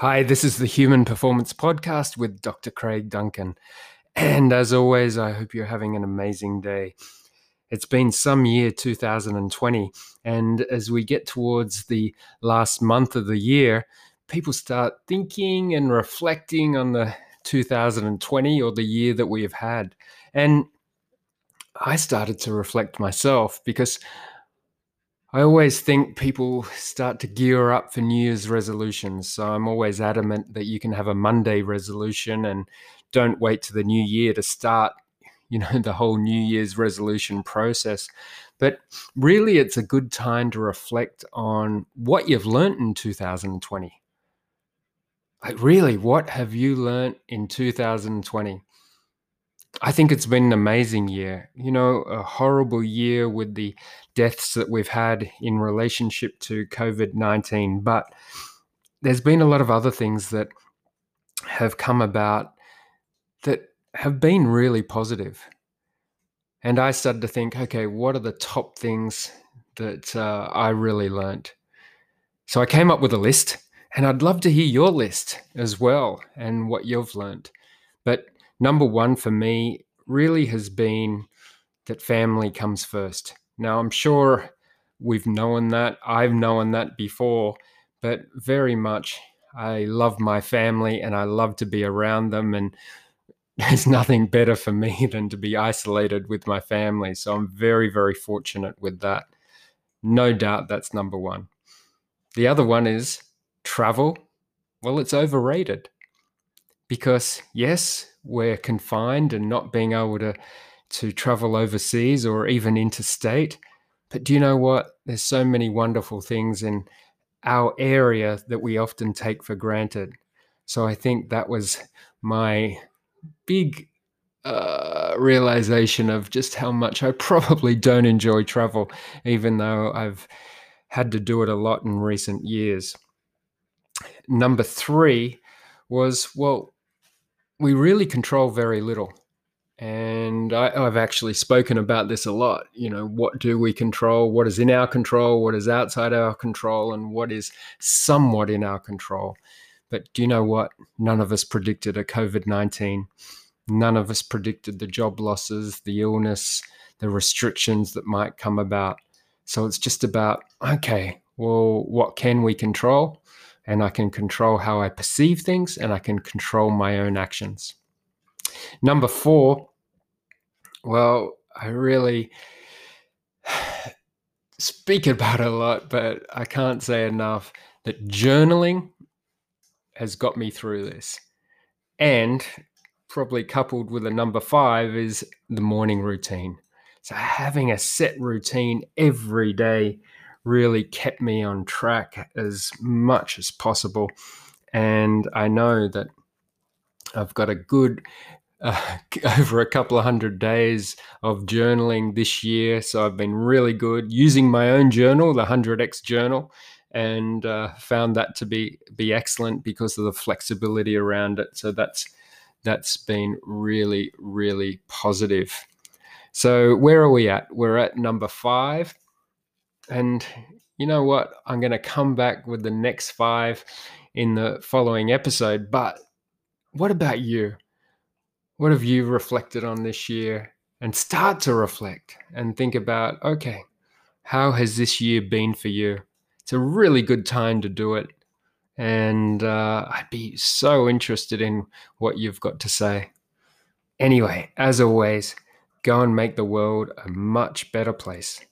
Hi, this is the Human Performance Podcast with Dr. Craig Duncan. And as always, I hope you're having an amazing day. It's been some year, 2020, and as we get towards the last month of the year, people start thinking and reflecting on the 2020 or the year that we have had. And I started to reflect myself because I always think people start to gear up for New Year's resolutions. So I'm always adamant that you can have a Monday resolution and don't wait to the new year to start, the whole New Year's resolution process. But really, it's a good time to reflect on what you've learned in 2020. Like, really, what have you learned in 2020? I think it's been an amazing year, a horrible year with the deaths that we've had in relationship to COVID-19. But there's been a lot of other things that have come about that have been really positive. And I started to think, okay, what are the top things that I really learned? So I came up with a list, and I'd love to hear your list as well and what you've learned. But number one for me really has been that family comes first. Now, I'm sure we've known that. I've known that before, but very much I love my family and I love to be around them. And there's nothing better for me than to be isolated with my family. So I'm very, very fortunate with that. No doubt that's number one. The other one is travel. Well, it's overrated. Because yes, we're confined and not being able to travel overseas or even interstate. But do you know what? There's so many wonderful things in our area that we often take for granted. So I think that was my big realization of just how much I probably don't enjoy travel, even though I've had to do it a lot in recent years. Number three was, we really control very little. And I've actually spoken about this a lot. What do we control? What is in our control? What is outside our control? And what is somewhat in our control? But do you know what? None of us predicted a COVID-19. None of us predicted the job losses, the illness, the restrictions that might come about. So it's just about, okay, what can we control? And I can control how I perceive things, and I can control my own actions. Number four, I really speak about it a lot, but I can't say enough that journaling has got me through this. And probably coupled with a number five is the morning routine. So having a set routine every day really kept me on track as much as possible. And I know that I've got a good over a couple of 100 days of journaling this year. So I've been really good using my own journal, the 100X Journal, and found that to be excellent because of the flexibility around it. So that's been really, really positive. So where are we at? We're at number five. And you know what? I'm going to come back with the next five in the following episode. But what about you? What have you reflected on this year? And start to reflect and think about, okay, how has this year been for you? It's a really good time to do it. And I'd be so interested in what you've got to say. Anyway, as always, go and make the world a much better place.